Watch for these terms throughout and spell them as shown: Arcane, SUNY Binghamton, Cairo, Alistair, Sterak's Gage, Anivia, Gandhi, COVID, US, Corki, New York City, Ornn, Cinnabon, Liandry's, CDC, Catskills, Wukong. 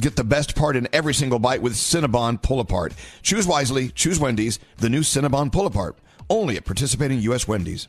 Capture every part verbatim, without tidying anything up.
Get the best part in every single bite with Cinnabon Pull-Apart. Choose wisely. Choose Wendy's, the new Cinnabon Pull-Apart. Only at participating U S Wendy's.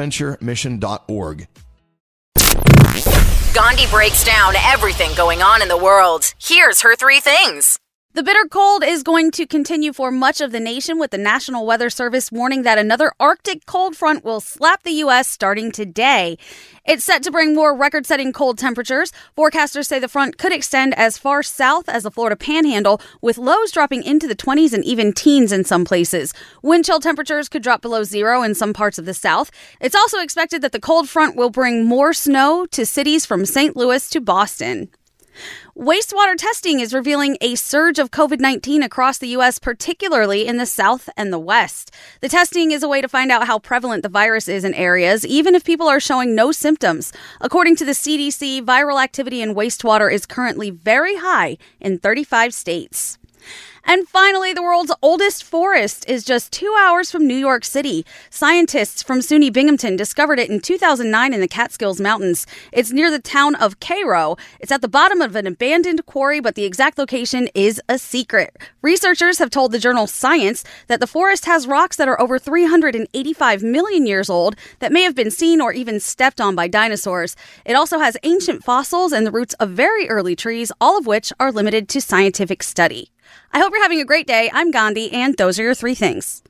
Venture Mission dot org. Gandhi breaks down everything going on in the world. Here's her three things. The bitter cold is going to continue for much of the nation, with the National Weather Service warning that another Arctic cold front will slap the U S starting today. It's set to bring more record-setting cold temperatures. Forecasters say the front could extend as far south as the Florida Panhandle, with lows dropping into the twenties and even teens in some places. Wind chill temperatures could drop below zero in some parts of the south. It's also expected that the cold front will bring more snow to cities from Saint Louis to Boston. Wastewater testing is revealing a surge of covid nineteen across the U S, particularly in the South and the West. The testing is a way to find out how prevalent the virus is in areas, even if people are showing no symptoms. According to the C D C, viral activity in wastewater is currently very high in thirty-five states. And finally, the world's oldest forest is just two hours from New York City. Scientists from SUNY Binghamton discovered it in two thousand nine in the Catskills Mountains. It's near the town of Cairo. It's at the bottom of an abandoned quarry, but the exact location is a secret. Researchers have told the journal Science that the forest has rocks that are over three hundred eighty-five million years old that may have been seen or even stepped on by dinosaurs. It also has ancient fossils and the roots of very early trees, all of which are limited to scientific study. I hope you're having a great day. I'm Gandhi, and those are your three things.